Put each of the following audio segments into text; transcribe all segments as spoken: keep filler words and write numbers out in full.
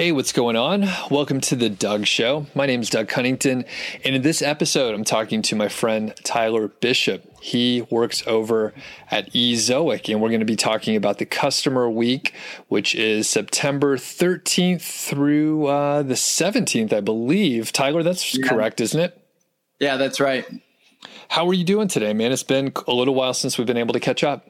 Hey, what's going on? Welcome to The Doug Show. My name is Doug Cunnington, and in this episode, I'm talking to my friend Tyler Bishop. He works over at Ezoic, and we're going to be talking about the Customer Week, which is September thirteenth through uh, the seventeenth, I believe. Tyler, that's yeah. correct, isn't it? Yeah, that's right. How are you doing today, man? It's been a little while since we've been able to catch up.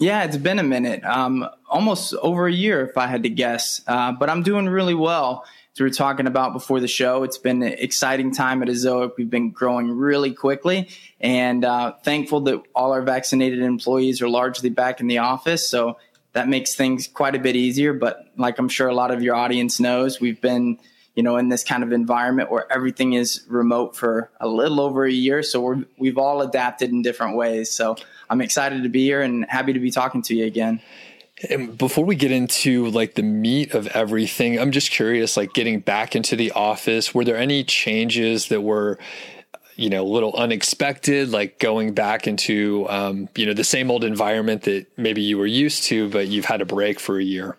Yeah, it's been a minute, um, almost over a year if I had to guess, uh, but I'm doing really well. As we were talking about before the show, it's been an exciting time at Ezoic. We've been growing really quickly, and uh, thankful that all our vaccinated employees are largely back in the office, so that makes things quite a bit easier. But like I'm sure a lot of your audience knows, we've been you know, in this kind of environment where everything is remote for a little over a year, so we're, we've all adapted in different ways, so I'm excited to be here and happy to be talking to you again. And before we get into like the meat of everything, I'm just curious, like getting back into the office, were there any changes that were, you know, a little unexpected, like going back into, um, you know, the same old environment that maybe you were used to, but you've had a break for a year?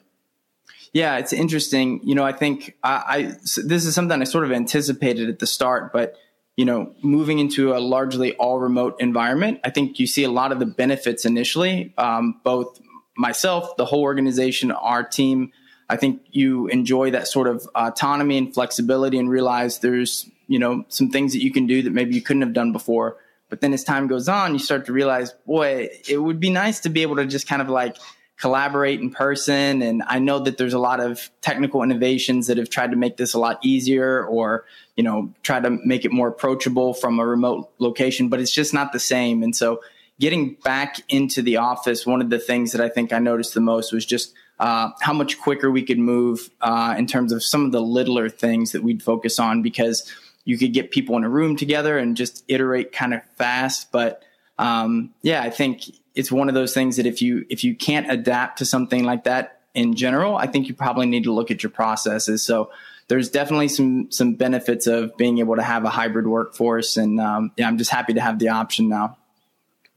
Yeah, it's interesting. You know, I think I, I this is something I sort of anticipated at the start, but you know, moving into a largely all remote environment, I think you see a lot of the benefits initially. Um, both myself, the whole organization, our team, I think you enjoy that sort of autonomy and flexibility and realize there's, you know, some things that you can do that maybe you couldn't have done before. But then as time goes on, you start to realize, boy, it would be nice to be able to just kind of like collaborate in person. And I know that there's a lot of technical innovations that have tried to make this a lot easier or, you know, try to make it more approachable from a remote location, but it's just not the same. And so getting back into the office, one of the things that I think I noticed the most was just uh, how much quicker we could move uh, in terms of some of the littler things that we'd focus on, because you could get people in a room together and just iterate kind of fast. But um, yeah, I think it's one of those things that if you if you can't adapt to something like that in general, I think you probably need to look at your processes. So there's definitely some some benefits of being able to have a hybrid workforce, and um, yeah, I'm just happy to have the option now.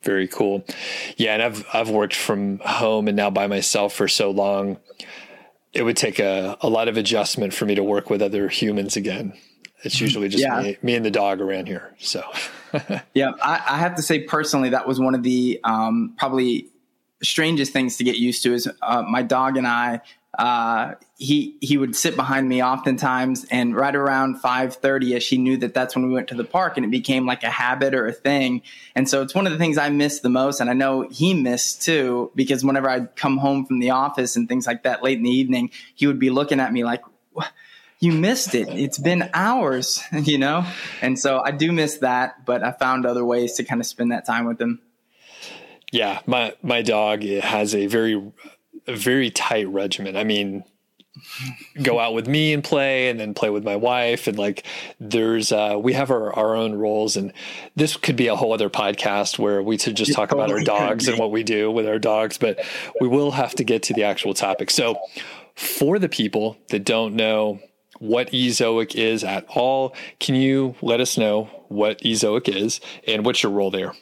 Very cool. Yeah, and I've I've worked from home and now by myself for so long. It would take a, a lot of adjustment for me to work with other humans again. It's usually just yeah. me, me and the dog around here. So, yeah, I, I have to say personally, that was one of the um, probably strangest things to get used to is uh, my dog and I, uh, he, he would sit behind me oftentimes, and right around five thirty ish, he knew that that's when we went to the park, and it became like a habit or a thing. And so it's one of the things I miss the most. And I know he missed too, because whenever I'd come home from the office and things like that late in the evening, he would be looking at me like, what? You missed it. It's been hours, you know? And so I do miss that, but I found other ways to kind of spend that time with them. Yeah. My, my dog has a very, a very tight regimen. I mean, go out with me and play, and then play with my wife. And like, there's, uh, we have our, our own roles, and this could be a whole other podcast where we should just talk about our dogs and what we do with our dogs, but we will have to get to the actual topic. So for the people that don't know what Ezoic is at all, can you let us know what Ezoic is and what's your role there?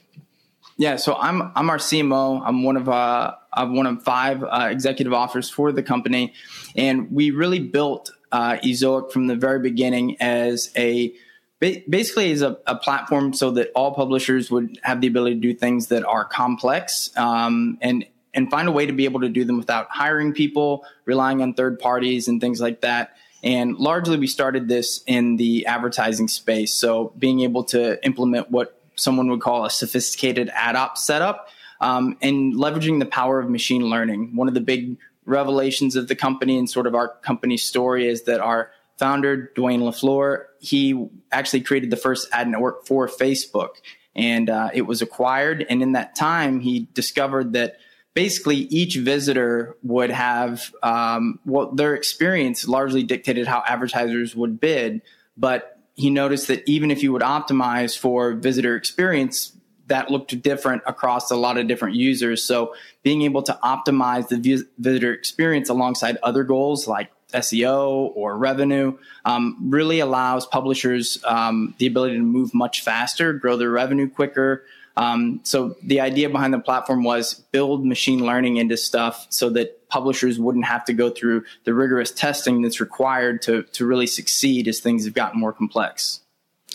Yeah, so I'm I'm our C M O. I'm one of uh I'm one of five uh, executive officers for the company, and we really built uh, Ezoic from the very beginning as a basically as a, a platform so that all publishers would have the ability to do things that are complex um, and and find a way to be able to do them without hiring people, relying on third parties, and things like that. And largely we started this in the advertising space. So being able to implement what someone would call a sophisticated ad op setup um, and leveraging the power of machine learning. One of the big revelations of the company and sort of our company story is that our founder, Dwayne LaFleur, he actually created the first ad network for Facebook, and uh, it was acquired. And in that time, he discovered that basically, each visitor would have, um, well, their experience largely dictated how advertisers would bid. But he noticed that even if you would optimize for visitor experience, that looked different across a lot of different users. So being able to optimize the vis- visitor experience alongside other goals like S E O or revenue um, really allows publishers um, the ability to move much faster, grow their revenue quicker, Um, so the idea behind the platform was build machine learning into stuff so that publishers wouldn't have to go through the rigorous testing that's required to, to really succeed as things have gotten more complex.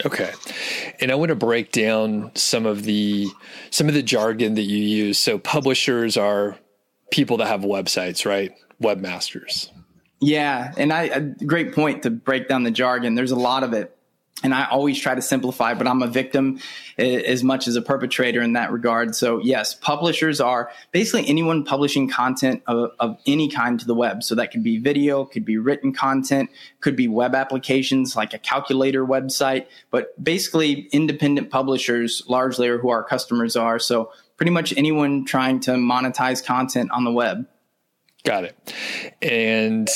Okay. And I want to break down some of the, some of the jargon that you use. So publishers are people that have websites, right? Webmasters. Yeah. And I, a great point to break down the jargon. There's a lot of it. And I always try to simplify, but I'm a victim as much as a perpetrator in that regard. So yes, publishers are basically anyone publishing content of, of any kind to the web. So that could be video, could be written content, could be web applications like a calculator website, but basically independent publishers largely are who our customers are. So pretty much anyone trying to monetize content on the web. Got it. And,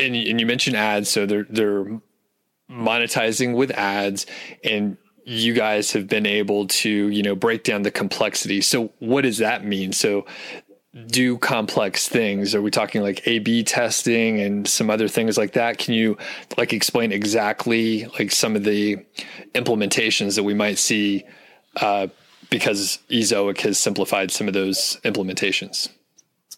and, and you mentioned ads. So they're, they're, monetizing with ads, and you guys have been able to, you know, break down the complexity. So what does that mean? So do complex things. Are we talking like A B testing and some other things like that? Can you like explain exactly like some of the implementations that we might see uh, because Ezoic has simplified some of those implementations?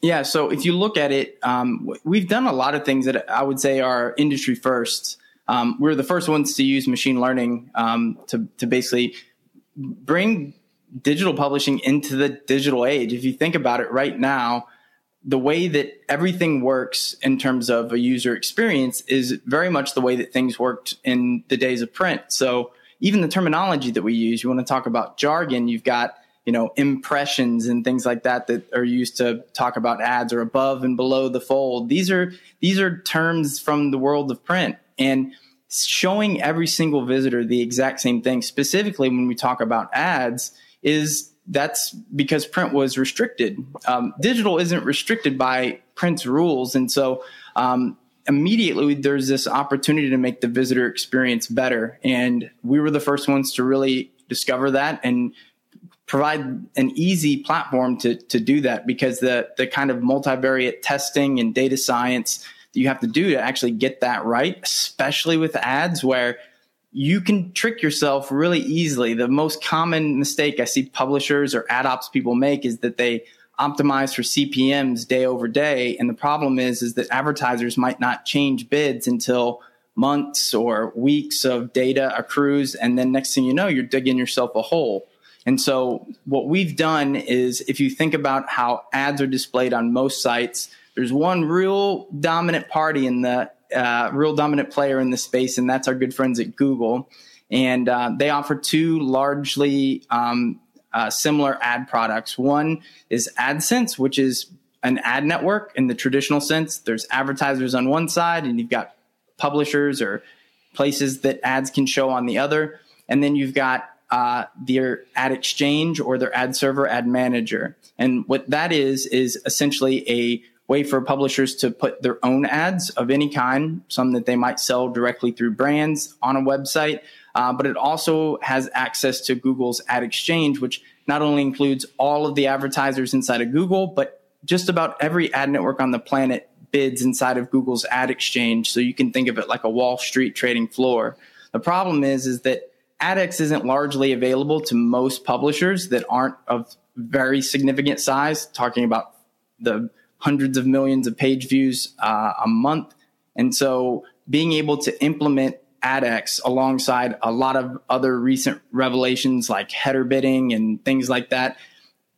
Yeah. So if you look at it, um, we've done a lot of things that I would say are industry firsts. Um, we're the first ones to use machine learning um, to, to basically bring digital publishing into the digital age. If you think about it right now, the way that everything works in terms of a user experience is very much the way that things worked in the days of print. So even the terminology that we use, you want to talk about jargon, you've got, you know, impressions and things like that that are used to talk about ads, or above and below the fold. These are these are terms from the world of print. And showing every single visitor the exact same thing, specifically when we talk about ads, is that's because print was restricted. Um, digital isn't restricted by print's rules. And so um, immediately there's this opportunity to make the visitor experience better. And we were the first ones to really discover that and provide an easy platform to, to do that, because the, the kind of multivariate testing and data science you have to do to actually get that right, especially with ads where you can trick yourself really easily. The most common mistake I see publishers or ad ops people make is that they optimize for C P Ms day over day. And the problem is, is that advertisers might not change bids until months or weeks of data accrues. And then next thing you know, you're digging yourself a hole. And so what we've done is, if you think about how ads are displayed on most sites, there's one real dominant party in the uh, real dominant player in the space, and that's our good friends at Google. And uh, they offer two largely um, uh, similar ad products. One is AdSense, which is an ad network in the traditional sense. There's advertisers on one side, and you've got publishers or places that ads can show on the other. And then you've got Uh, their ad exchange or their ad server, ad manager. And what that is, is essentially a way for publishers to put their own ads of any kind, some that they might sell directly through brands on a website. Uh, but it also has access to Google's ad exchange, which not only includes all of the advertisers inside of Google, but just about every ad network on the planet bids inside of Google's ad exchange. So you can think of it like a Wall Street trading floor. The problem is, is that AdX isn't largely available to most publishers that aren't of very significant size, talking about the hundreds of millions of page views uh, a month. And so being able to implement AdX alongside a lot of other recent revelations like header bidding and things like that,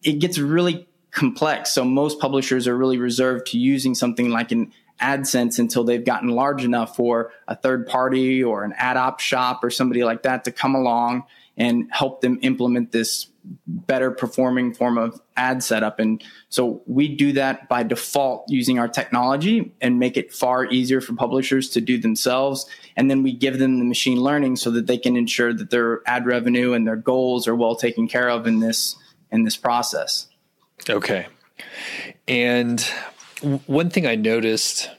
it gets really complex. So most publishers are really reserved to using something like an AdSense until they've gotten large enough for a third party or an ad op shop or somebody like that to come along and help them implement this better performing form of ad setup. And so we do that by default using our technology and make it far easier for publishers to do themselves. And then we give them the machine learning so that they can ensure that their ad revenue and their goals are well taken care of in this, in this process. Okay. And one thing I noticed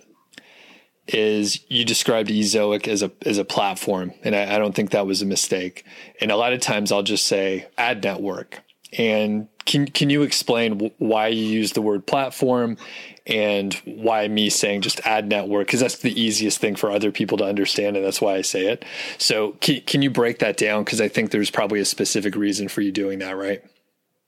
is you described Ezoic as a as a platform, and I, I don't think that was a mistake. And a lot of times I'll just say ad network. And can can you explain why you use the word platform and why me saying just ad network? Because that's the easiest thing for other people to understand, and that's why I say it. So can, can you break that down? Because I think there's probably a specific reason for you doing that, right?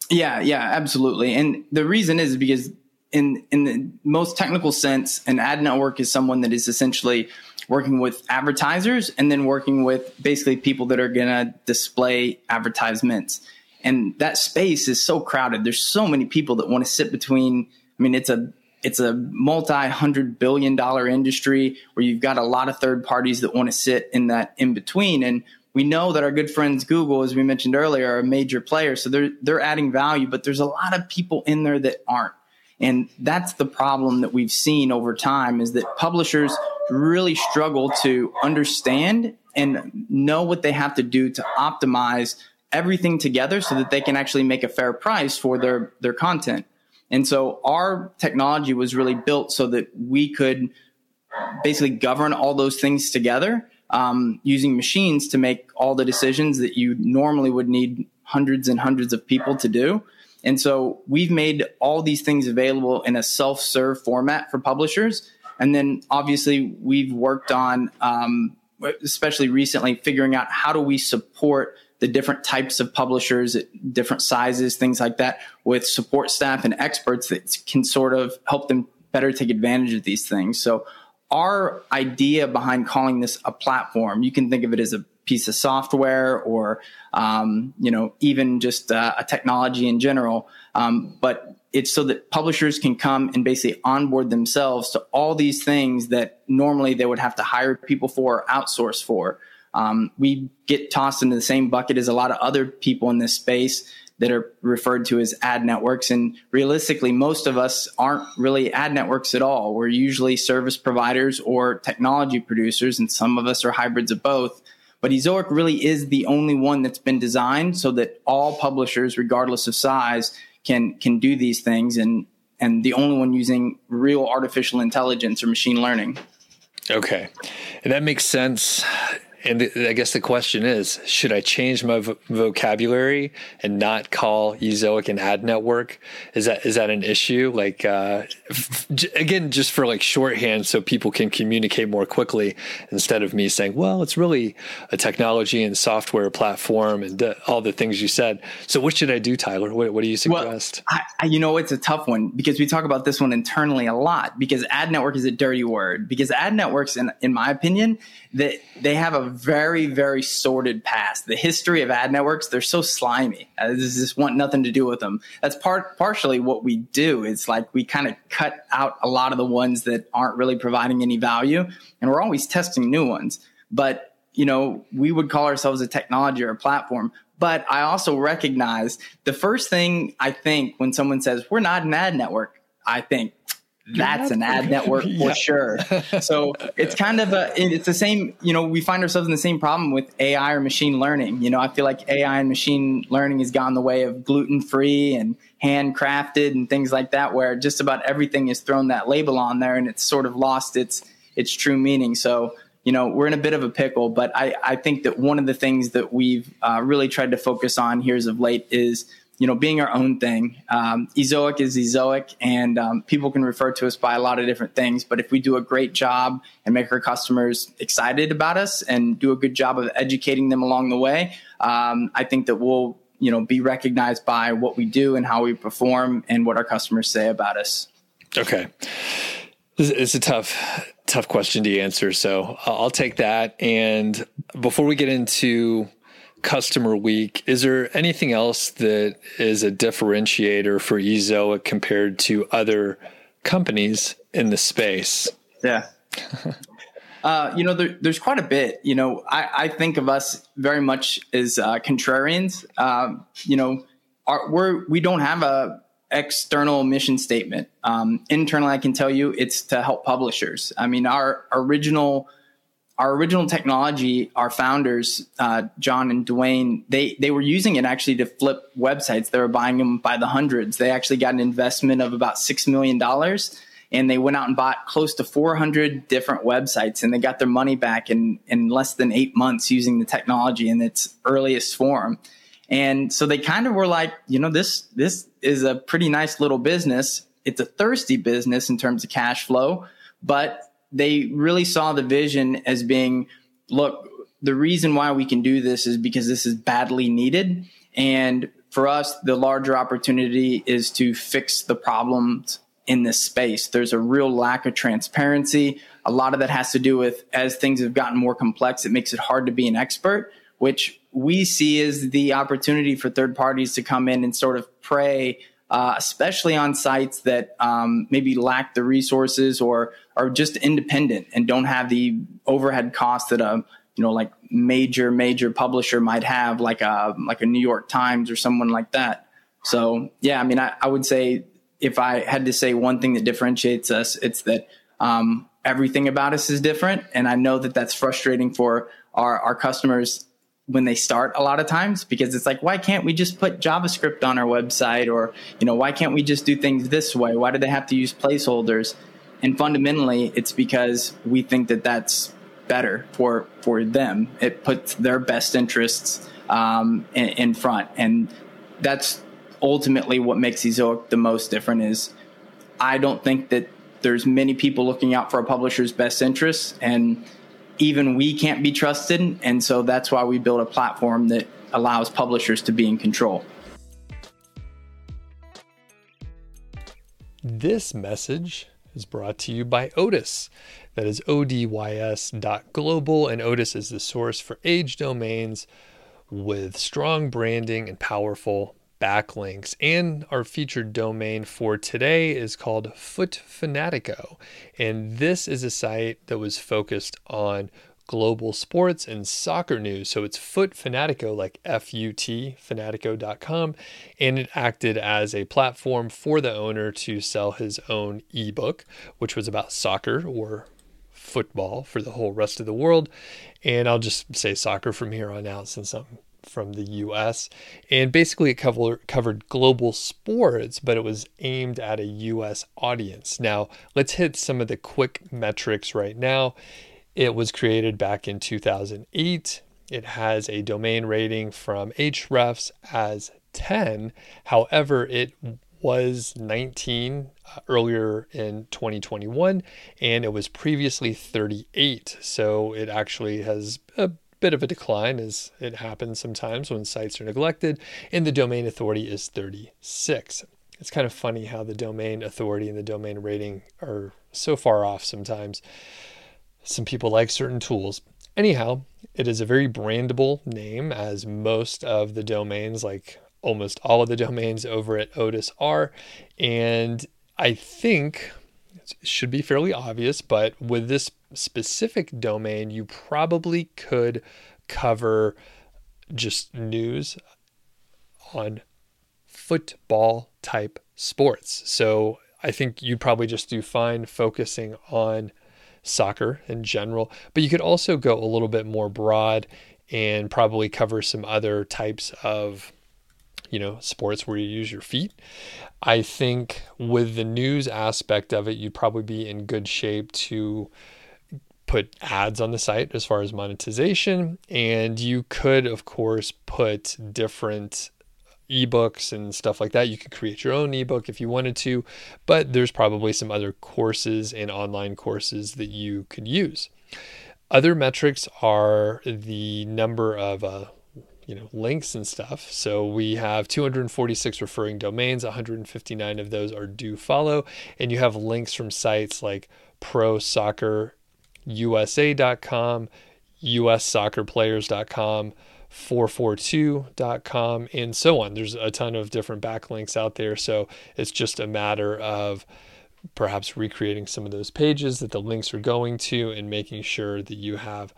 Yeah, yeah, absolutely. And the reason is because in in the most technical sense, an ad network is someone that is essentially working with advertisers and then working with basically people that are going to display advertisements. And that space is so crowded. There's so many people that want to sit between. I mean, it's a it's a multi-hundred billion dollar industry where you've got a lot of third parties that want to sit in that in between. And we know that our good friends Google, as we mentioned earlier, are a major player. So they're they're adding value, but there's a lot of people in there that aren't. And that's the problem that we've seen over time, is that publishers really struggle to understand and know what they have to do to optimize everything together so that they can actually make a fair price for their, their content. And so our technology was really built so that we could basically govern all those things together, um, using machines to make all the decisions that you normally would need hundreds and hundreds of people to do. And so we've made all these things available in a self-serve format for publishers. And then obviously we've worked on, um, especially recently, figuring out how do we support the different types of publishers at different sizes, things like that, with support staff and experts that can sort of help them better take advantage of these things. So our idea behind calling this a platform, you can think of it as a piece of software or, um, you know, even just uh, a technology in general. Um, but it's so that publishers can come and basically onboard themselves to all these things that normally they would have to hire people for or outsource for. Um, we get tossed into the same bucket as a lot of other people in this space that are referred to as ad networks. And realistically, most of us aren't really ad networks at all. We're usually service providers or technology producers, and some of us are hybrids of both. But Ezoic really is the only one that's been designed so that all publishers, regardless of size, can can do these things, and and the only one using real artificial intelligence or machine learning. Okay, and that makes sense. And th- I guess the question is, should I change my vo- vocabulary and not call Ezoic an ad network? Is that is that an issue? Like, uh, f- again, just for like shorthand so people can communicate more quickly instead of me saying, well, it's really a technology and software platform and d- all the things you said. So what should I do, Tyler? What, what do you suggest? Well, I, I, you know, it's a tough one because we talk about this one internally a lot, because ad network is a dirty word, because ad networks, in, in my opinion, that they, they have a very, very sordid past. The history of ad networks, they're so slimy. I just want nothing to do with them. That's part, partially what we do. It's like we kind of cut out a lot of the ones that aren't really providing any value, and we're always testing new ones. But, you know, we would call ourselves a technology or a platform. But I also recognize the first thing I think when someone says, we're not an ad network, I think, that's an ad network for yeah. sure. So it's kind of a, it's the same, you know, we find ourselves in the same problem with A I or machine learning. You know, I feel like A I and machine learning has gone the way of gluten-free and handcrafted and things like that, where just about everything is thrown that label on there and it's sort of lost its, its true meaning. So, you know, we're in a bit of a pickle, but I, I think that one of the things that we've uh, really tried to focus on here as of late is, you know, being our own thing. Um, Ezoic is Ezoic, and um, people can refer to us by a lot of different things. But if we do a great job and make our customers excited about us and do a good job of educating them along the way, um, I think that we'll, you know, be recognized by what we do and how we perform and what our customers say about us. Okay. It's a tough, tough question to answer. So I'll take that. And before we get into Customer Week, is there anything else that is a differentiator for Ezoic compared to other companies in the space? Yeah. uh, you know, there, there's quite a bit. You know, I, I think of us very much as uh, contrarians. Uh, you know, our, we're, we don't have a external mission statement. Um, internally, I can tell you it's to help publishers. I mean, our original Our original technology, our founders, uh, John and Dwayne, they, they were using it actually to flip websites. They were buying them by the hundreds. They actually got an investment of about six million dollars, and they went out and bought close to four hundred different websites, and they got their money back in, in less than eight months using the technology in its earliest form. And so they kind of were like, you know, this this is a pretty nice little business. It's a thirsty business in terms of cash flow, but they really saw the vision as being, look, the reason why we can do this is because this is badly needed. And For us, the larger opportunity is to fix the problems in this space. There's a real lack of transparency. A lot of that has to do with, as things have gotten more complex, it makes it hard to be an expert, which we see as the opportunity for third parties to come in and sort of prey, uh, especially on sites that um, maybe lack the resources or are just independent and don't have the overhead costs that a you know like major major publisher might have, like a like a New York Times or someone like that. So yeah, I mean, I, I would say if I had to say one thing that differentiates us, it's that um, everything about us is different, and I know that that's frustrating for our our customers when they start a lot of times, because it's like, why can't we just put JavaScript on our website? Or, you know, why can't we just do things this way? Why do they have to use placeholders? And fundamentally, it's because we think that that's better for, for them. It puts their best interests um, in, in front. And that's ultimately what makes Ezoic the most different. Is I don't think that there's many people looking out for a publisher's best interests, and even we can't be trusted. And so that's why we build a platform that allows publishers to be in control. This message is brought to you by Odys. That is O D Y S dot global. And Odys is the source for age domains with strong branding and powerful backlinks. And our featured domain for today is called Futfanatico, and this is a site that was focused on global sports and soccer news. So it's Futfanatico, like F U T, fanatico dot com, and it acted as a platform for the owner to sell his own ebook, which was about soccer or football for the whole rest of the world. And I'll just say soccer from here on out since I'm from the U S. And basically it cover, covered global sports, but it was aimed at a U S audience. Now, let's hit some of the quick metrics right now. It was created back in two thousand eight. It has a domain rating from Ahrefs as ten. However, it was nineteen uh, earlier in twenty twenty-one, and it was previously thirty-eight. So it actually has a bit of a decline, as it happens sometimes when sites are neglected, and the domain authority is thirty-six. It's kind of funny how the domain authority and the domain rating are so far off sometimes. Some people like certain tools. Anyhow, it is a very brandable name, as most of the domains, like almost all of the domains over at Odys are, and I think it should be fairly obvious, but with this specific domain, you probably could cover just news on football type sports. So I think you'd probably just do fine focusing on soccer in general, but you could also go a little bit more broad and probably cover some other types of, you know, sports where you use your feet. I think with the news aspect of it, you'd probably be in good shape to put ads on the site as far as monetization. And you could, of course, put different ebooks and stuff like that. You could create your own ebook if you wanted to, but there's probably some other courses and online courses that you could use. Other metrics are the number of uh, you know, links and stuff. So we have two hundred forty-six referring domains, one hundred fifty-nine of those are do follow. And you have links from sites like pro soccer U S A dot com, U S soccer players dot com, four forty-two dot com, and so on. There's a ton of different backlinks out there. So it's just a matter of perhaps recreating some of those pages that the links are going to and making sure that you have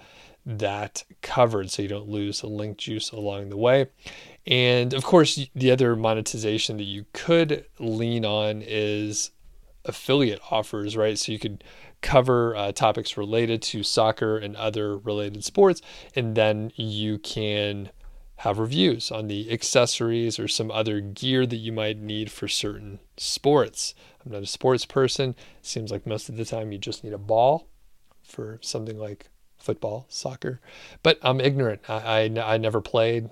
that covered so you don't lose the link juice along the way. And of course, the other monetization that you could lean on is affiliate offers, right? So you could cover uh, topics related to soccer and other related sports, and then you can have reviews on the accessories or some other gear that you might need for certain sports. I'm not a sports person. Seems like most of the time you just need a ball for something like football, soccer, but I'm ignorant. I, I, I never played.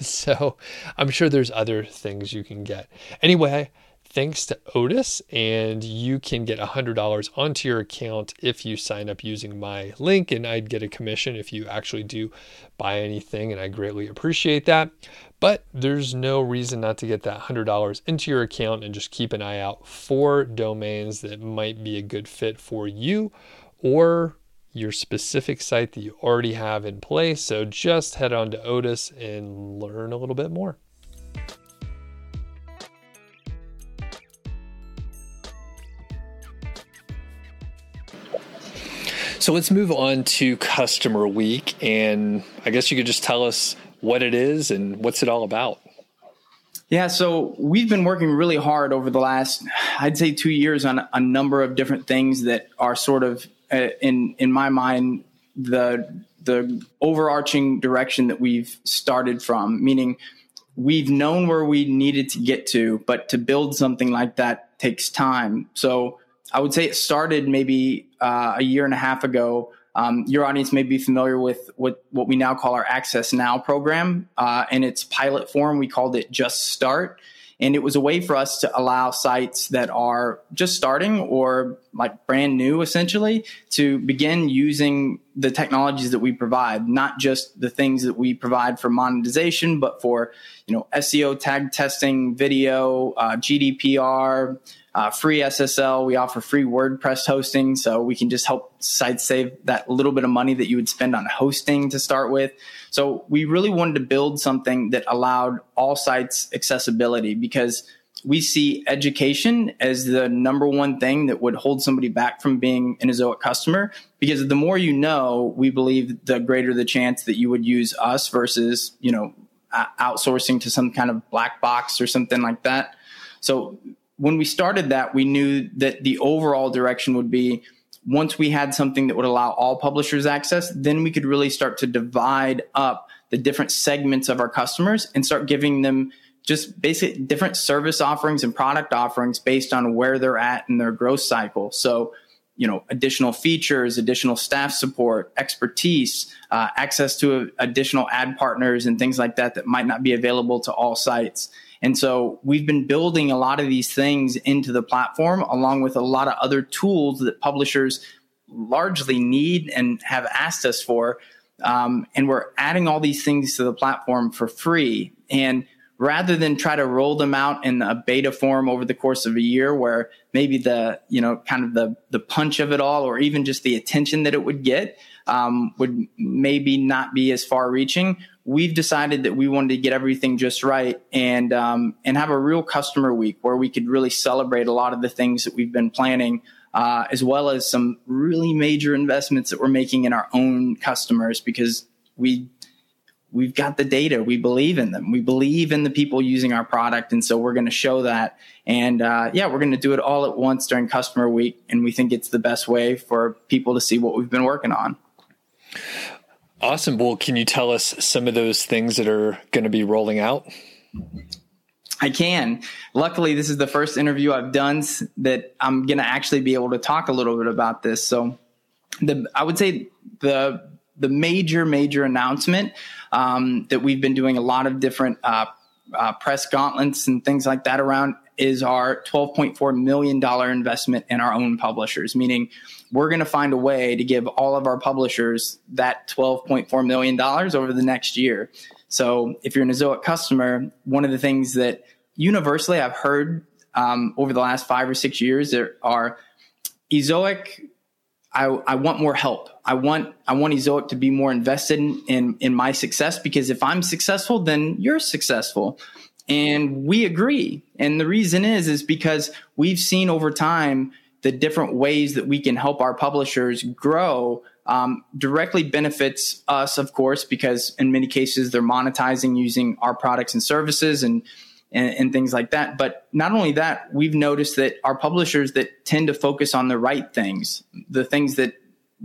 So I'm sure there's other things you can get. Anyway, thanks to Odys, and you can get one hundred dollars onto your account if you sign up using my link, and I'd get a commission if you actually do buy anything, and I greatly appreciate that. But there's no reason not to get that one hundred dollars into your account and just keep an eye out for domains that might be a good fit for you or your specific site that you already have in place. So just head on to Odys and learn a little bit more. So let's move on to Customer Week, and I guess you could just tell us what it is and what's it all about. Yeah, so we've been working really hard over the last, I'd say, two years on a number of different things that are sort of, uh, in in my mind, the the overarching direction that we've started from, meaning we've known where we needed to get to, but to build something like that takes time. So I would say it started maybe uh, a year and a half ago. Um, your audience may be familiar with what, what we now call our Access Now program. Uh, in its pilot form, we called it Just Start. And it was a way for us to allow sites that are just starting or like brand new, essentially, to begin using the technologies that we provide, not just the things that we provide for monetization, but for, you know, S E O, tag testing, video, uh, G D P R, uh, free S S L. We offer free WordPress hosting, so we can just help sites save that little bit of money that you would spend on hosting to start with. So we really wanted to build something that allowed all sites accessibility, because we see education as the number one thing that would hold somebody back from being an Ezoic customer, because the more you know, we believe the greater the chance that you would use us versus, you know, outsourcing to some kind of black box or something like that. So when we started that, we knew that the overall direction would be, once we had something that would allow all publishers access, then we could really start to divide up the different segments of our customers and start giving them just basic different service offerings and product offerings based on where they're at in their growth cycle. So, you know, additional features, additional staff support, expertise, uh, access to a, additional ad partners and things like that that might not be available to all sites. And so we've been building a lot of these things into the platform, along with a lot of other tools that publishers largely need and have asked us for. Um, and we're adding all these things to the platform for free. And rather than try to roll them out in a beta form over the course of a year where maybe the, you know, kind of the the punch of it all, or even just the attention that it would get, um, would maybe not be as far reaching, we've decided that we wanted to get everything just right and, um, and have a real customer week where we could really celebrate a lot of the things that we've been planning, uh, as well as some really major investments that we're making in our own customers, because we We've got the data. We believe in them. We believe in the people using our product. And so we're going to show that. And uh, yeah, we're going to do it all at once during Customer Week. And we think it's the best way for people to see what we've been working on. Awesome. Well, can you tell us some of those things that are going to be rolling out? I can. Luckily, this is the first interview I've done that I'm going to actually be able to talk a little bit about this. So the, I would say the the major, major announcement um, that we've been doing a lot of different uh, uh, press gauntlets and things like that around is our twelve point four million dollars investment in our own publishers, meaning we're going to find a way to give all of our publishers that twelve point four million dollars over the next year. So if you're an Ezoic customer, one of the things that universally I've heard um, over the last five or six years there are Ezoic, I, I want more help. I want I want Ezoic to be more invested in, in, in my success, because if I'm successful, then you're successful. And we agree. And the reason is, is because we've seen over time the different ways that we can help our publishers grow um, directly benefits us, of course, because in many cases they're monetizing using our products and services and And, and things like that. But not only that, we've noticed that our publishers that tend to focus on the right things, the things that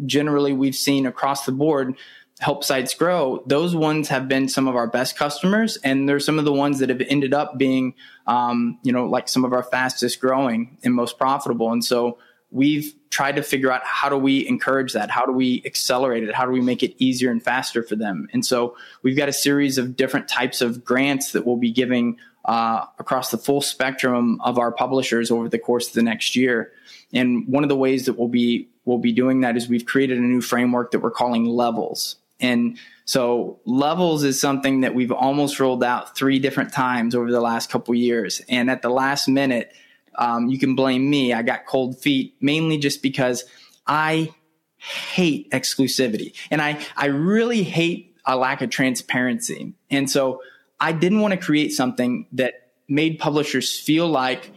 generally we've seen across the board help sites grow, those ones have been some of our best customers. And they're some of the ones that have ended up being, um, you know, like some of our fastest growing and most profitable. And so we've tried to figure out, how do we encourage that? How do we accelerate it? How do we make it easier and faster for them? And so we've got a series of different types of grants that we'll be giving uh, across the full spectrum of our publishers over the course of the next year. And one of the ways that we'll be we'll be doing that is we've created a new framework that we're calling Levels. And so Levels is something that we've almost rolled out three different times over the last couple of years. And at the last minute, um, you can blame me. I got cold feet, mainly just because I hate exclusivity. And I, I really hate a lack of transparency. And so I didn't want to create something that made publishers feel like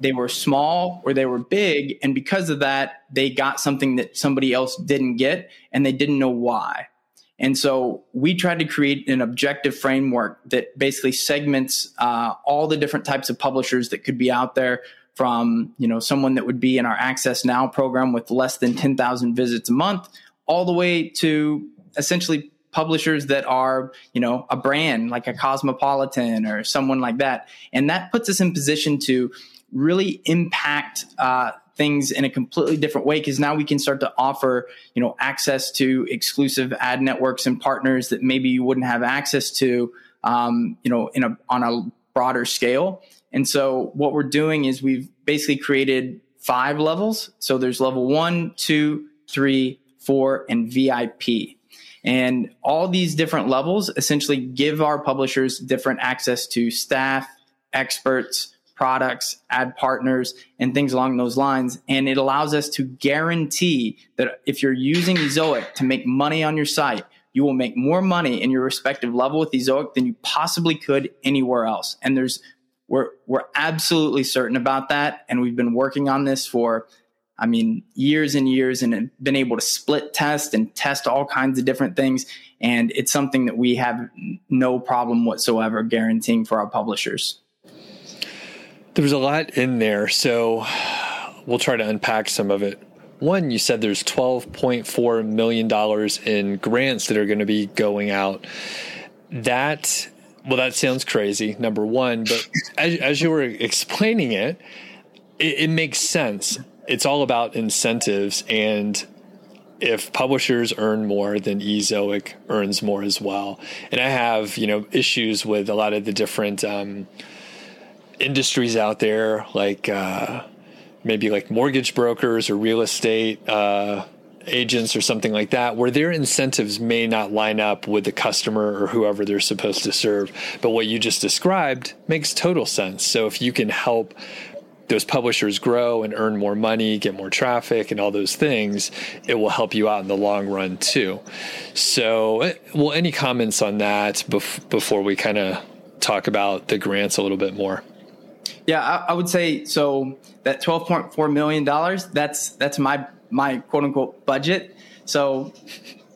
they were small or they were big, and because of that, they got something that somebody else didn't get, and they didn't know why. And so we tried to create an objective framework that basically segments uh, all the different types of publishers that could be out there, from, you know, someone that would be in our Access Now program with less than ten thousand visits a month, all the way to essentially publishers that are, you know, a brand like a Cosmopolitan or someone like that. And that puts us in position to really impact uh, things in a completely different way, because now we can start to offer, you know, access to exclusive ad networks and partners that maybe you wouldn't have access to, um, you know, in a on a broader scale. And so what we're doing is we've basically created five levels. So there's level one, two, three, four, and V I P. And all these different levels essentially give our publishers different access to staff, experts, products, ad partners, and things along those lines. And it allows us to guarantee that if you're using Ezoic to make money on your site, you will make more money in your respective level with Ezoic than you possibly could anywhere else. And there's we're we're absolutely certain about that. And we've been working on this for, I mean, years and years, and been able to split test and test all kinds of different things. And it's something that we have no problem whatsoever guaranteeing for our publishers. There was a lot in there, so we'll try to unpack some of it. One, you said there's twelve point four million dollars in grants that are going to be going out. That, well, that sounds crazy, number one, but as, as you were explaining it, it, it makes sense. It's all about incentives, and if publishers earn more, then Ezoic earns more as well. And I have, you know, issues with a lot of the different um industries out there, like uh, maybe like mortgage brokers or real estate uh, agents or something like that, where their incentives may not line up with the customer or whoever they're supposed to serve. But what you just described makes total sense. So if you can help those publishers grow and earn more money, get more traffic and all those things, it will help you out in the long run too. So, well, any comments on that bef- before we kind of talk about the grants a little bit more? Yeah, I, I would say, so that twelve point four million dollars, that's that's my my quote unquote budget. So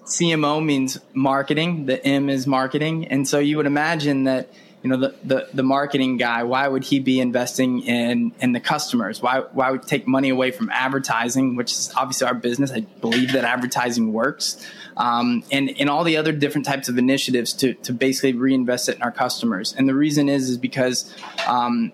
C M O means marketing. The M is marketing. And so you would imagine that, you know, the, the, the marketing guy, why would he be investing in, in the customers? Why why would he take money away from advertising, which is obviously our business? I believe that advertising works. Um, and, and all the other different types of initiatives to, to basically reinvest it in our customers. And the reason is, is because um,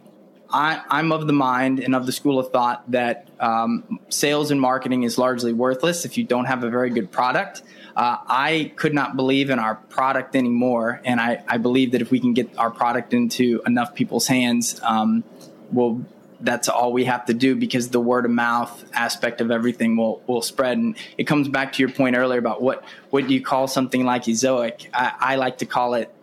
I, I'm of the mind and of the school of thought that um, sales and marketing is largely worthless if you don't have a very good product. Uh, I could not believe in our product anymore. And I, I believe that if we can get our product into enough people's hands, um, we'll, that's all we have to do, because the word of mouth aspect of everything will, will spread. And it comes back to your point earlier about what, what do you call something like Ezoic? I, I like to call it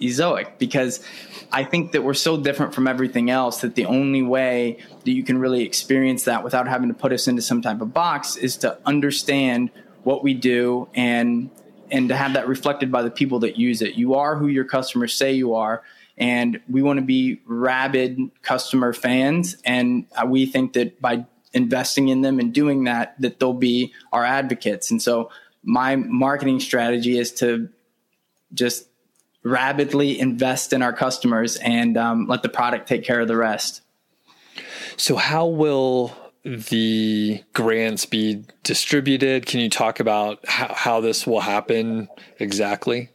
Ezoic, because I think that we're so different from everything else that the only way that you can really experience that without having to put us into some type of box is to understand what we do, and and to have that reflected by the people that use it. You are who your customers say you are, and we want to be rabid customer fans, and we think that by investing in them and doing that, that they'll be our advocates. And so my marketing strategy is to just rapidly invest in our customers and um, let the product take care of the rest. So how will the grants be distributed? Can you talk about how, how this will happen exactly?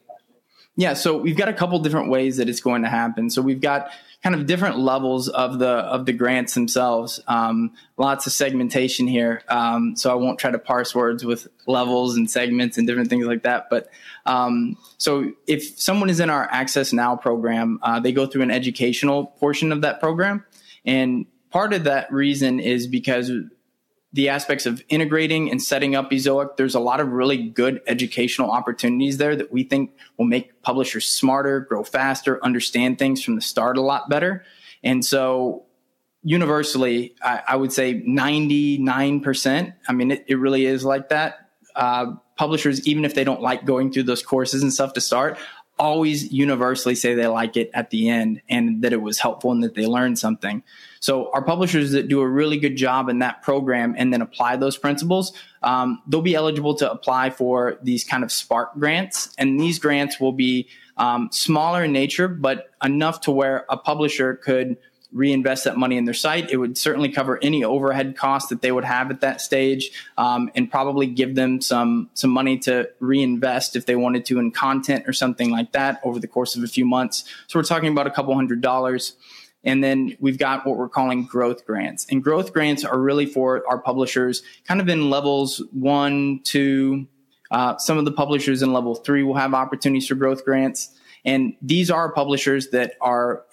Yeah, so we've got a couple different ways that it's going to happen. So we've got kind of different levels of the of the grants themselves. Um, lots of segmentation here, um, so I won't try to parse words with levels and segments and different things like that. But um, so if someone is in our Access Now program, uh, they go through an educational portion of that program, and part of that reason is because the aspects of integrating and setting up Ezoic, there's a lot of really good educational opportunities there that we think will make publishers smarter, grow faster, understand things from the start a lot better. And so universally, I, I would say ninety-nine percent, I mean, it, it really is like that. Uh, publishers, even if they don't like going through those courses and stuff to start, always universally say they like it at the end and that it was helpful and that they learned something. So our publishers that do a really good job in that program and then apply those principles, um, they'll be eligible to apply for these kind of Spark grants. And these grants will be um, smaller in nature, but enough to where a publisher could reinvest that money in their site. It would certainly cover any overhead costs that they would have at that stage, um, and probably give them some some money to reinvest if they wanted to in content or something like that over the course of a few months. So we're talking about a couple hundred dollars. And then we've got what we're calling growth grants. And growth grants are really for our publishers kind of in levels one, two. Uh, some of the publishers in level three will have opportunities for growth grants. And these are publishers that are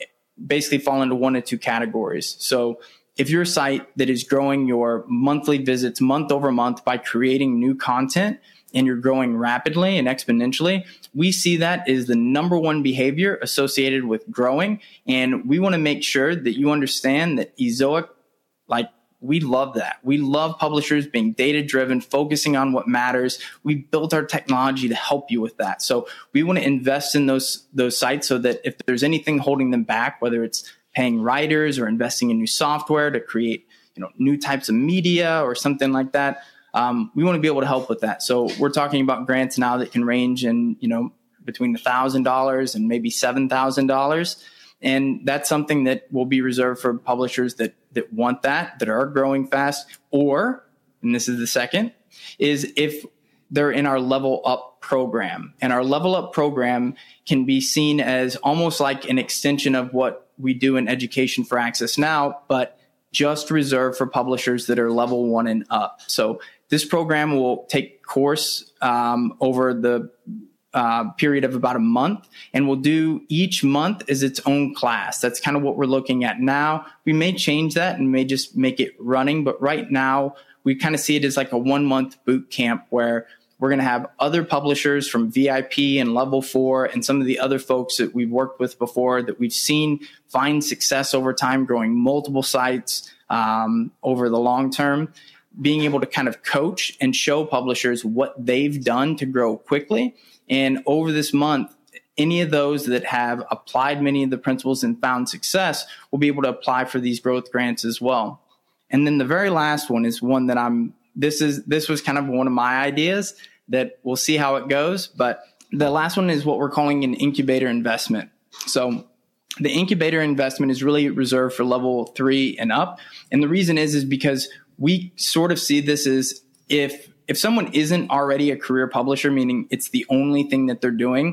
basically fall into one of two categories. So if you're a site that is growing your monthly visits month over month by creating new content and you're growing rapidly and exponentially, we see that is the number one behavior associated with growing. And we want to make sure that you understand that Ezoic, like, we love that. We love publishers being data-driven, focusing on what matters. We built our technology to help you with that. So we want to invest in those those sites so that if there's anything holding them back, whether it's paying writers or investing in new software to create, you know, new types of media or something like that, um, we want to be able to help with that. So we're talking about grants now that can range in, you know, between one thousand dollars and maybe seven thousand dollars. And that's something that will be reserved for publishers that that want that, that are growing fast, or, and this is the second, is if they're in our Level Up program. And our Level Up program can be seen as almost like an extension of what we do in education for Access Now, but just reserved for publishers that are level one and up. So this program will take course um, over the Uh, period of about a month, and we'll do each month as its own class. That's kind of what we're looking at now. We may change that and may just make it running, but right now we kind of see it as like a one month boot camp where we're going to have other publishers from V I P and Level Four and some of the other folks that we've worked with before that we've seen find success over time, growing multiple sites um, over the long term, being able to kind of coach and show publishers what they've done to grow quickly. And over this month, any of those that have applied many of the principles and found success will be able to apply for these growth grants as well. And then the very last one is one that I'm, this is, this was kind of one of my ideas that we'll see how it goes. But the last one is what we're calling an incubator investment. So the incubator investment is really reserved for level three and up. And the reason is, is because we sort of see this as if, If someone isn't already a career publisher, meaning it's the only thing that they're doing,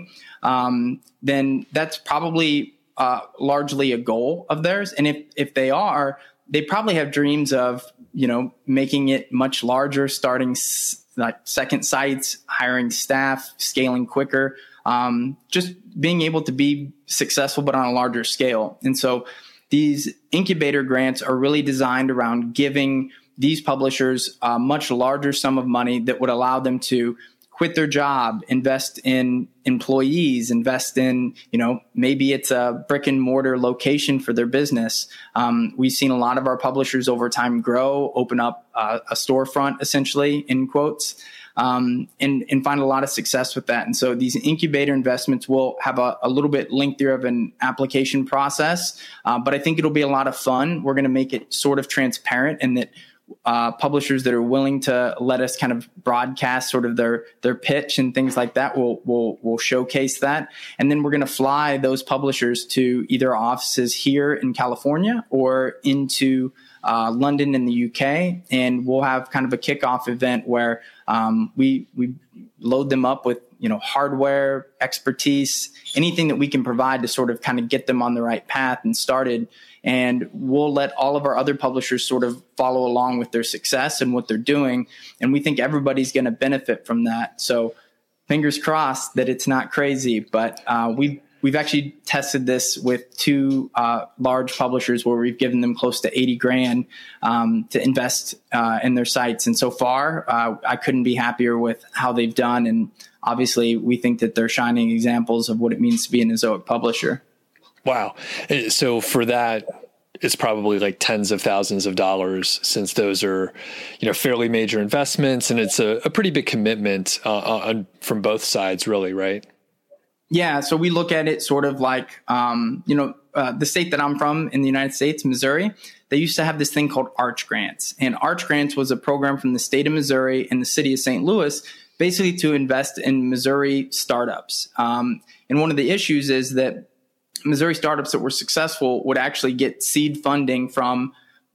um, then that's probably uh, largely a goal of theirs. And if if they are, they probably have dreams of, you know, making it much larger, starting s- like second sites, hiring staff, scaling quicker, um, just being able to be successful, but on a larger scale. And so these incubator grants are really designed around giving these publishers a much larger sum of money that would allow them to quit their job, invest in employees, invest in, you know, maybe it's a brick and mortar location for their business. Um, we've seen a lot of our publishers over time grow, open up uh, a storefront, essentially, in quotes, um, and, and find a lot of success with that. And so these incubator investments will have a, a little bit lengthier of an application process, uh, but I think it'll be a lot of fun. We're going to make it sort of transparent, and that Uh, publishers that are willing to let us kind of broadcast sort of their their pitch and things like that will will will showcase that. And then we're going to fly those publishers to either offices here in California or into uh, London in the U K, and we'll have kind of a kickoff event where um, we we load them up with you know, hardware expertise, anything that we can provide to sort of kind of get them on the right path and started. And we'll let all of our other publishers sort of follow along with their success and what they're doing. And we think everybody's going to benefit from that. So fingers crossed that it's not crazy, but uh, we've, we've actually tested this with two uh, large publishers where we've given them close to eighty grand um, to invest uh, in their sites. And so far, uh, I couldn't be happier with how they've done. And obviously, we think that they're shining examples of what it means to be an Ezoic publisher. Wow. So for that, it's probably like tens of thousands of dollars, since those are, you know, fairly major investments, and it's a, a pretty big commitment uh, on, from both sides, really, right? Yeah. So we look at it sort of like, um, you know, uh, the state that I'm from in the United States, Missouri, they used to have this thing called Arch Grants. And Arch Grants was a program from the state of Missouri and the city of Saint Louis, basically to invest in Missouri startups. Um, and one of the issues is that Missouri startups that were successful would actually get seed funding from,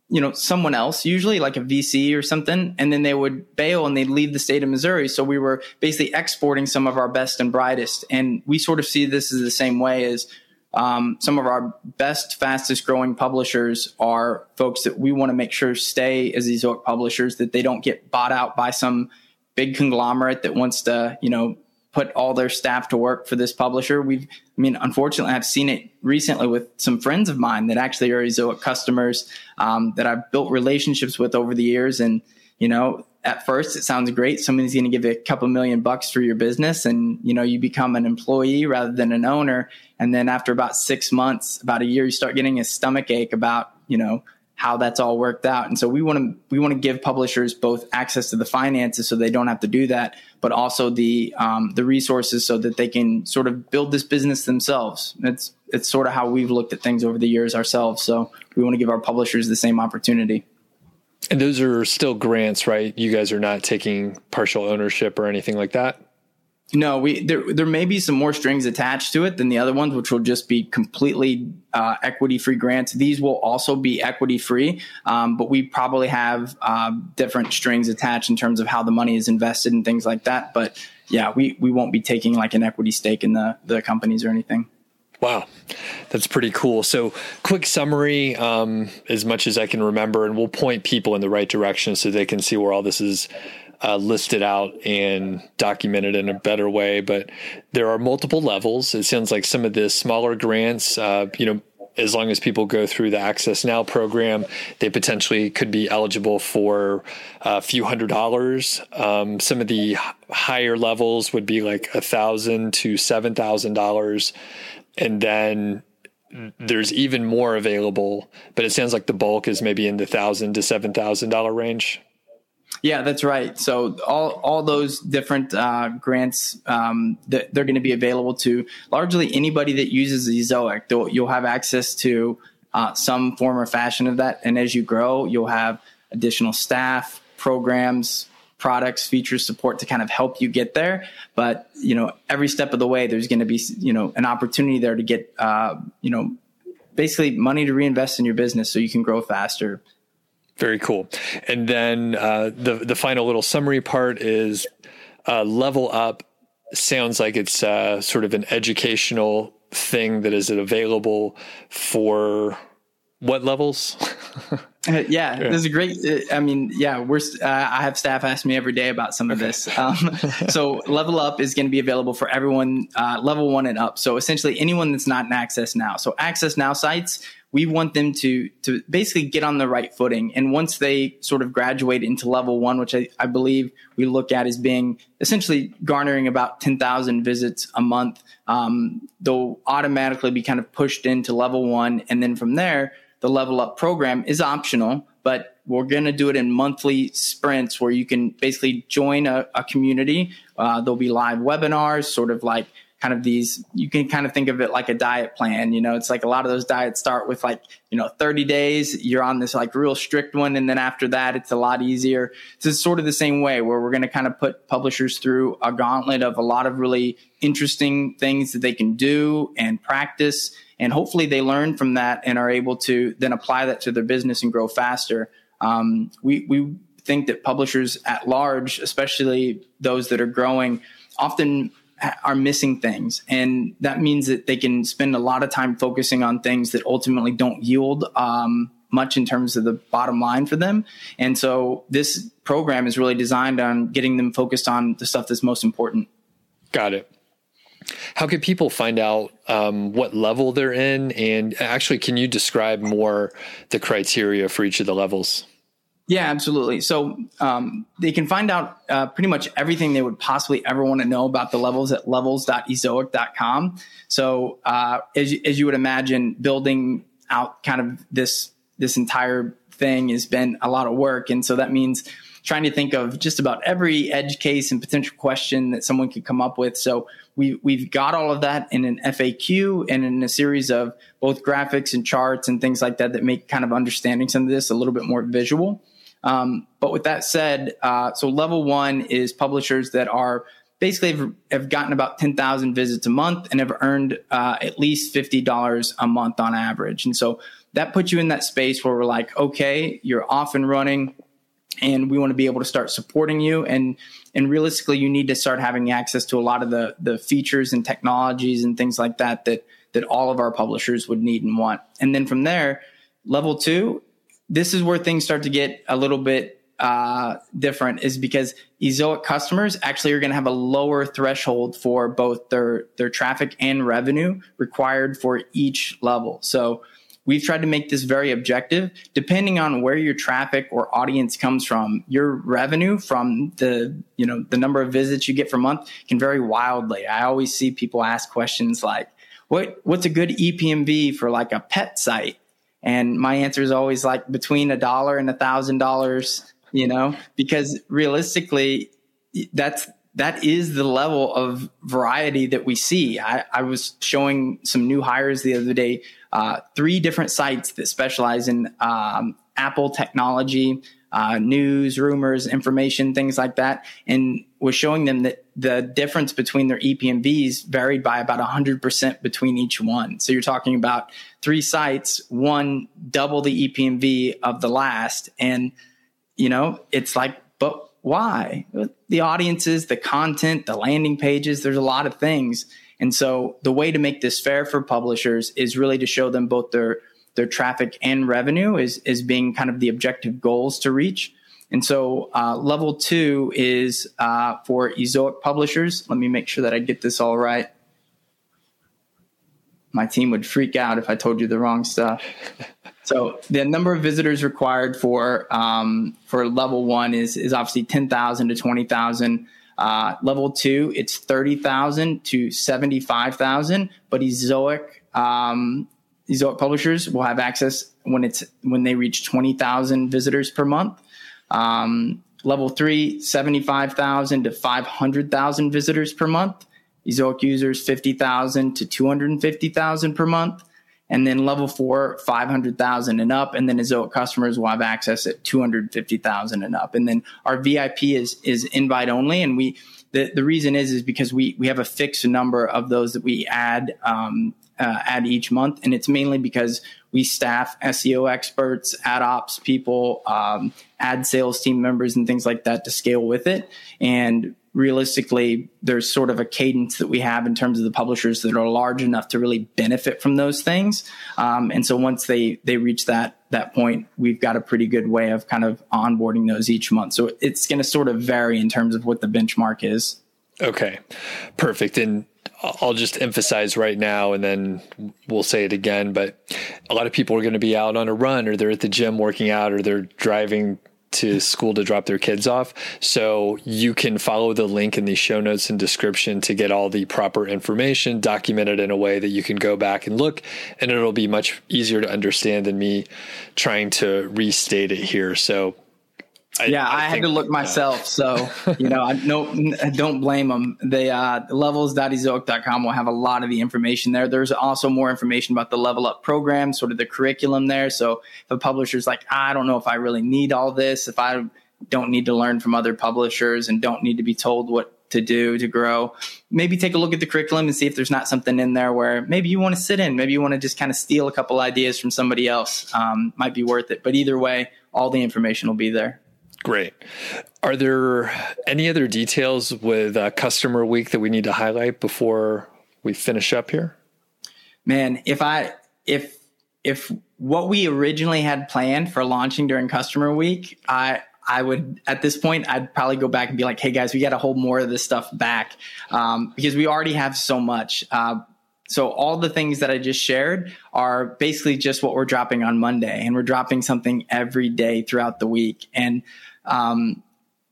you know, someone else, usually like a V C or something, and then they would bail and they'd leave the state of Missouri. So we were basically exporting some of our best and brightest. And we sort of see this as the same way as um, some of our best, fastest growing publishers are folks that we want to make sure stay as Ezoic publishers, that they don't get bought out by some big conglomerate that wants to, you know, put all their staff to work for this publisher. We've, I mean, unfortunately, I've seen it recently with some friends of mine that actually are Ezoic customers um, that I've built relationships with over the years. And, you know, at first it sounds great. Somebody's going to give you a couple million bucks for your business and, you know, you become an employee rather than an owner. And then after about six months, about a year, you start getting a stomach ache about, you know, how that's all worked out. And so we want to we want to give publishers both access to the finances so they don't have to do that, but also the um, the resources so that they can sort of build this business themselves. It's it's sort of how we've looked at things over the years ourselves. So we want to give our publishers the same opportunity. And those are still grants, right? You guys are not taking partial ownership or anything like that? No, we there there may be some more strings attached to it than the other ones, which will just be completely uh, equity-free grants. These will also be equity-free, um, but we probably have uh, different strings attached in terms of how the money is invested and things like that. But yeah, we, we won't be taking like an equity stake in the, the companies or anything. Wow. That's pretty cool. So quick summary, um, as much as I can remember, and we'll point people in the right direction so they can see where all this is Uh, listed out and documented in a better way. But there are multiple levels. It sounds like some of the smaller grants, uh, you know, as long as people go through the Access Now program, they potentially could be eligible for a few hundred dollars. Um, some of the higher levels would be like a thousand to seven thousand dollars, and then there's even more available. But it sounds like the bulk is maybe in the thousand to seven thousand dollar range. Yeah, that's right. So all all those different uh, grants, um, that they're going to be available to largely anybody that uses Ezoic. You'll have access to uh, some form or fashion of that. And as you grow, you'll have additional staff, programs, products, features, support to kind of help you get there. But, you know, every step of the way, there's going to be, you know, an opportunity there to get, uh, you know, basically money to reinvest in your business so you can grow faster. Very cool. And then uh, the the final little summary part is uh, level up. Sounds like it's uh, sort of an educational thing that is available for what levels? yeah, yeah, this is great. I mean, yeah, we're. Uh, I have staff ask me every day about some of okay. this. Um, so level up is going to be available for everyone, uh, level one and up. So essentially anyone that's not in Access Now. So Access Now sites, we want them to to basically get on the right footing. And once they sort of graduate into level one, which I, I believe we look at as being essentially garnering about ten thousand visits a month, um, they'll automatically be kind of pushed into level one. And then from there, the level up program is optional, but we're going to do it in monthly sprints where you can basically join a, a community. Uh, there'll be live webinars, sort of like kind of these, you can kind of think of it like a diet plan. You know, it's like a lot of those diets start with like, you know, thirty days, you're on this like real strict one. And then after that, it's a lot easier. So it's sort of the same way where we're going to kind of put publishers through a gauntlet of a lot of really interesting things that they can do and practice. And hopefully they learn from that and are able to then apply that to their business and grow faster. Um, we, we think that publishers at large, especially those that are growing, often are missing things. And that means that they can spend a lot of time focusing on things that ultimately don't yield um, much in terms of the bottom line for them. And so this program is really designed on getting them focused on the stuff that's most important. Got it. How can people find out um, what level they're in? And actually, can you describe more the criteria for each of the levels? Yeah, absolutely. So um, they can find out uh, pretty much everything they would possibly ever want to know about the levels at levels dot ezoic dot com. So uh, as, as you would imagine, building out kind of this this entire thing has been a lot of work. And so that means trying to think of just about every edge case and potential question that someone could come up with. So we, we've got all of that in an F A Q and in a series of both graphics and charts and things like that that make kind of understanding some of this a little bit more visual. Um, but with that said, uh, so level one is publishers that are basically have, have gotten about ten thousand visits a month and have earned uh, at least fifty dollars a month on average. And so that puts you in that space where we're like, okay, you're off and running, and we want to be able to start supporting you. And, and realistically, you need to start having access to a lot of the, the features and technologies and things like that, that, that all of our publishers would need and want. And then from there, level two, this is where things start to get a little bit uh, different, is because Ezoic customers actually are going to have a lower threshold for both their, their traffic and revenue required for each level. So we've tried to make this very objective. Depending on where your traffic or audience comes from, your revenue from the, you know, the number of visits you get per month can vary wildly. I always see people ask questions like, what, what's a good E P M V for like a pet site? And my answer is always like between a dollar and a thousand dollars, you know, because realistically that's, that is the level of variety that we see. I, I was showing some new hires the other day, uh, three different sites that specialize in um, Apple technology, uh, news, rumors, information, things like that, and was showing them that the difference between their E P M Vs varied by about one hundred percent between each one. So you're talking about three sites, one double the E P M V of the last. And, you know, it's like, but why? The audiences, the content, the landing pages, there's a lot of things. And so the way to make this fair for publishers is really to show them both their, their traffic and revenue is, is being kind of the objective goals to reach. And so uh, level two is uh, for Ezoic publishers. Let me make sure that I get this all right. My team would freak out if I told you the wrong stuff. So the number of visitors required for um, for level one is is obviously ten thousand to twenty thousand. Uh, level two, it's thirty thousand to seventy-five thousand. But Ezoic um, Ezoic publishers will have access when it's when they reach twenty thousand visitors per month. Um, level three, seventy-five thousand to five hundred thousand visitors per month. Ezoic users, fifty thousand to two hundred fifty thousand per month. And then level four, five hundred thousand and up. And then Ezoic customers will have access at two hundred fifty thousand and up. And then our V I P is, is invite only. And we, the, the reason is, is because we, we have a fixed number of those that we add, um, uh, add each month. And it's mainly because we staff S E O experts, ad ops people, um, ad sales team members and things like that to scale with it. And realistically, there's sort of a cadence that we have in terms of the publishers that are large enough to really benefit from those things. Um, and so once they, they reach that, that point, we've got a pretty good way of kind of onboarding those each month. So it's going to sort of vary in terms of what the benchmark is. Okay, perfect. And I'll just emphasize right now, and then we'll say it again, but a lot of people are going to be out on a run, or they're at the gym working out, or they're driving to school to drop their kids off. So you can follow the link in the show notes and description to get all the proper information documented in a way that you can go back and look, and it'll be much easier to understand than me trying to restate it here. So I, yeah, I, I had to look myself. So, you know, I no, don't blame them. The uh, levels dot ezoic dot com will have a lot of the information there. There's also more information about the Level Up program, sort of the curriculum there. So if a publisher's like, I don't know if I really need all this, if I don't need to learn from other publishers and don't need to be told what to do to grow, maybe take a look at the curriculum and see if there's not something in there where maybe you want to sit in, maybe you want to just kind of steal a couple ideas from somebody else. Um, might be worth it. But either way, all the information will be there. Great. Are there any other details with uh, Customer Week that we need to highlight before we finish up here? Man, if I if if what we originally had planned for launching during Customer Week, I I would at this point I'd probably go back and be like, hey guys, we got to hold more of this stuff back um, because we already have so much. Uh, So all the things that I just shared are basically just what we're dropping on Monday, and we're dropping something every day throughout the week. And um,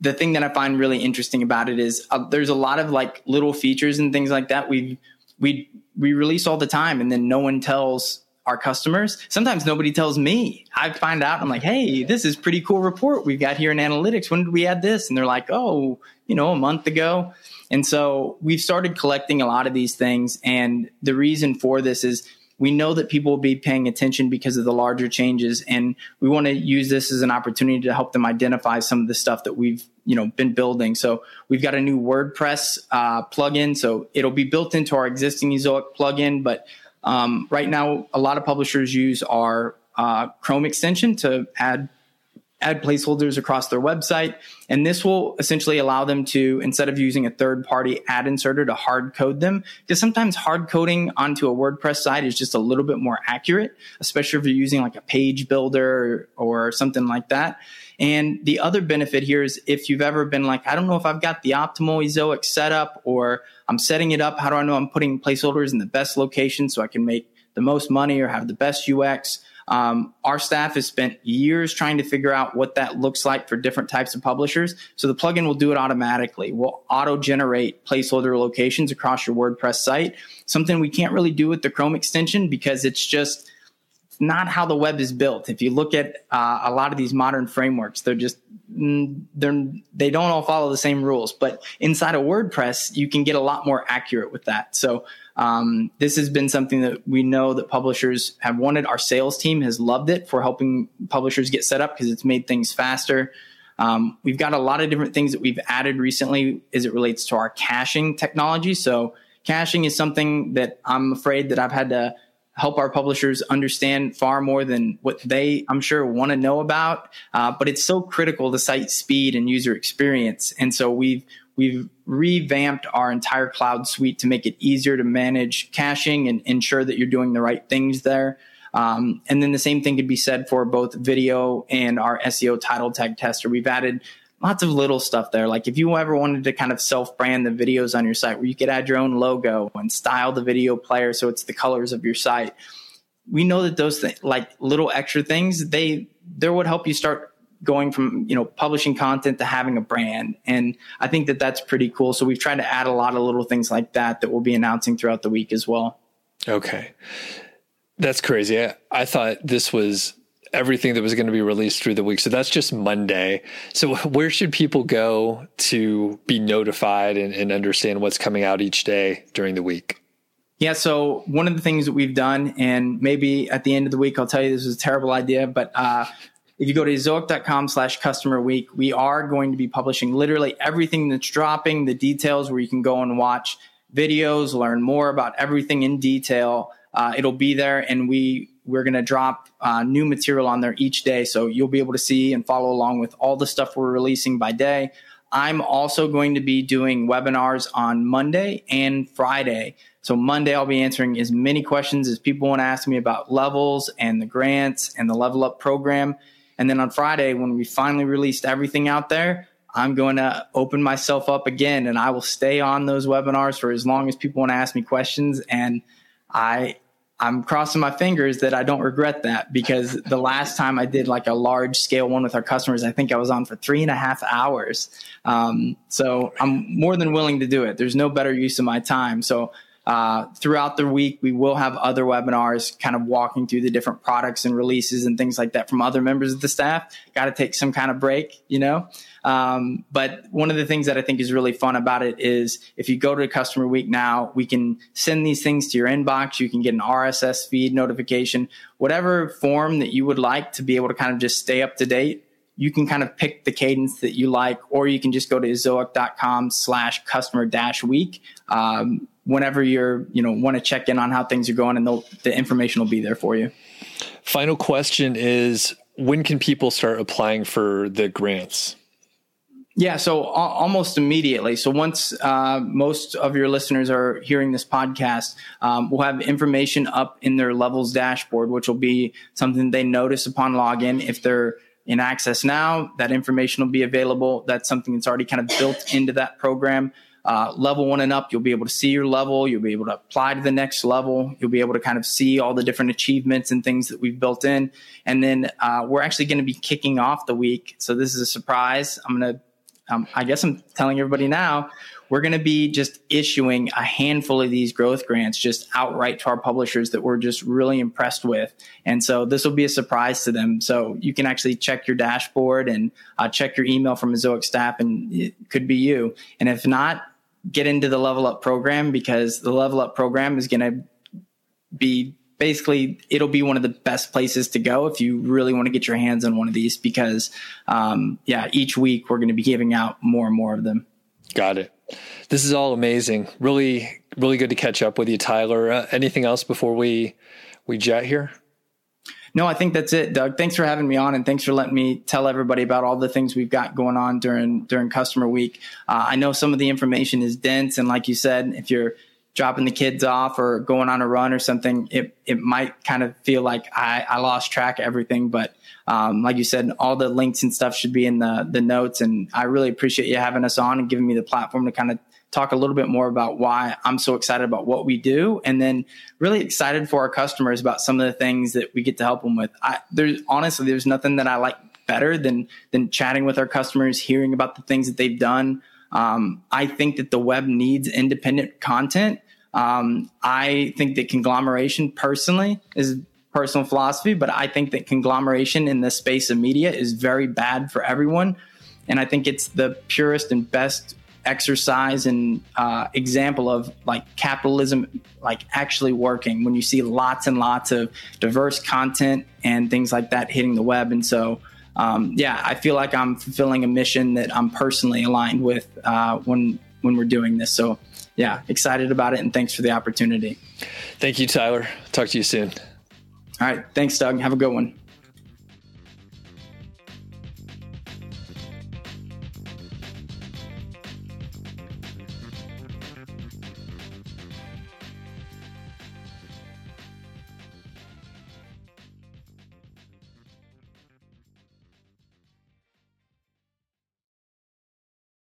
the thing that I find really interesting about it is uh, there's a lot of like little features and things like that we we we release all the time, and then no one tells our customers. Sometimes nobody tells me. I find out. I'm like, hey, this is pretty cool report we've got here in analytics. When did we add this? And they're like, oh, you know, a month ago. And so we've started collecting a lot of these things. And the reason for this is we know that people will be paying attention because of the larger changes. And we want to use this as an opportunity to help them identify some of the stuff that we've, you know, been building. So we've got a new WordPress uh, plugin. So it'll be built into our existing Ezoic plugin. But um, right now, a lot of publishers use our uh, Chrome extension to add add placeholders across their website. And this will essentially allow them to, instead of using a third-party ad inserter to hard code them, because sometimes hard coding onto a WordPress site is just a little bit more accurate, especially if you're using like a page builder or, or something like that. And the other benefit here is if you've ever been like, I don't know if I've got the optimal Ezoic setup, or I'm setting it up, how do I know I'm putting placeholders in the best location so I can make the most money or have the best U X? Um, our staff has spent years trying to figure out what that looks like for different types of publishers. So the plugin will do it automatically. We'll auto-generate placeholder locations across your WordPress site, something we can't really do with the Chrome extension because it's just not how the web is built. If you look at uh, a lot of these modern frameworks, they're just they're, they don't all follow the same rules. But inside of WordPress, you can get a lot more accurate with that. So Um, this has been something that we know that publishers have wanted. Our sales team has loved it for helping publishers get set up because it's made things faster. Um, we've got a lot of different things that we've added recently as it relates to our caching technology. So caching is something that I'm afraid that I've had to help our publishers understand far more than what they, I'm sure, want to know about. Uh, but it's so critical to site speed and user experience. And so we've We've revamped our entire cloud suite to make it easier to manage caching and ensure that you're doing the right things there. Um, and then the same thing could be said for both video and our S E O title tag tester. We've added lots of little stuff there. Like if you ever wanted to kind of self-brand the videos on your site where you could add your own logo and style the video player so it's the colors of your site. We know that those th- like little extra things, they there would help you start going from, you know, publishing content to having a brand. And I think that that's pretty cool. So we've tried to add a lot of little things like that that we'll be announcing throughout the week as well. Okay. That's crazy. I, I thought this was everything that was going to be released through the week. So that's just Monday. So where should people go to be notified and, and understand what's coming out each day during the week? Yeah, so one of the things that we've done, and maybe at the end of the week, I'll tell you this was a terrible idea, but uh, if you go to ezoic.com slash customer week, we are going to be publishing literally everything that's dropping, the details where you can go and watch videos, learn more about everything in detail. Uh, it'll be there, and we, we're going to drop uh, new material on there each day. So you'll be able to see and follow along with all the stuff we're releasing by day. I'm also going to be doing webinars on Monday and Friday. So Monday, I'll be answering as many questions as people want to ask me about levels and the grants and the Level Up program. And then on Friday, when we finally released everything out there, I'm going to open myself up again, and I will stay on those webinars for as long as people want to ask me questions. And I, I'm crossing my fingers that I don't regret that, because the last time I did like a large scale one with our customers, I think I was on for three and a half hours. Um, so I'm more than willing to do it. There's no better use of my time. So Uh, throughout the week, we will have other webinars kind of walking through the different products and releases and things like that from other members of the staff. Got to take some kind of break, you know. Um, but one of the things that I think is really fun about it is if you go to Customer Week now, we can send these things to your inbox. You can get an R S S feed notification, whatever form that you would like to be able to kind of just stay up to date. You can kind of pick the cadence that you like, or you can just go to ezoic.com slash customer dash week. Um, whenever you're, you know, want to check in on how things are going, and the information will be there for you. Final question is, when can people start applying for the grants? Yeah, so a- almost immediately. So once uh, most of your listeners are hearing this podcast, um, we'll have information up in their levels dashboard, which will be something they notice upon login. If they're in Access Now, that information will be available. That's something that's already kind of built into that program. Uh, level one and up, you'll be able to see your level. You'll be able to apply to the next level. You'll be able to kind of see all the different achievements and things that we've built in. And then uh, we're actually going to be kicking off the week. So this is a surprise. I'm going to, um, I guess I'm telling everybody now, we're going to be just issuing a handful of these growth grants just outright to our publishers that we're just really impressed with. And so this will be a surprise to them. So you can actually check your dashboard and uh, check your email from Ezoic staff, and it could be you. And if not, get into the Level Up program, because the Level Up program is going to be basically, it'll be one of the best places to go if you really want to get your hands on one of these, because, um, yeah, each week we're going to be giving out more and more of them. Got it. This is all amazing. Really, really good to catch up with you, Tyler. Uh, anything else before we, we jet here? No, I think that's it, Doug. Thanks for having me on, and thanks for letting me tell everybody about all the things we've got going on during during Customer Week. Uh, I know some of the information is dense, and like you said, if you're dropping the kids off or going on a run or something, it it might kind of feel like I, I lost track of everything. But um, like you said, all the links and stuff should be in the the notes, and I really appreciate you having us on and giving me the platform to kind of talk a little bit more about why I'm so excited about what we do, and then really excited for our customers about some of the things that we get to help them with. I, there's honestly, there's nothing that I like better than, than chatting with our customers, hearing about the things that they've done. Um, I think that the web needs independent content. Um, I think that conglomeration personally is personal philosophy, but I think that conglomeration in the space of media is very bad for everyone. And I think it's the purest and best exercise and uh, example of like capitalism, like actually working, when you see lots and lots of diverse content and things like that hitting the web. And so, um, yeah, I feel like I'm fulfilling a mission that I'm personally aligned with uh, when when we're doing this. So, yeah, excited about it, and thanks for the opportunity. Thank you, Tyler. Talk to you soon. All right. Thanks, Doug. Have a good one.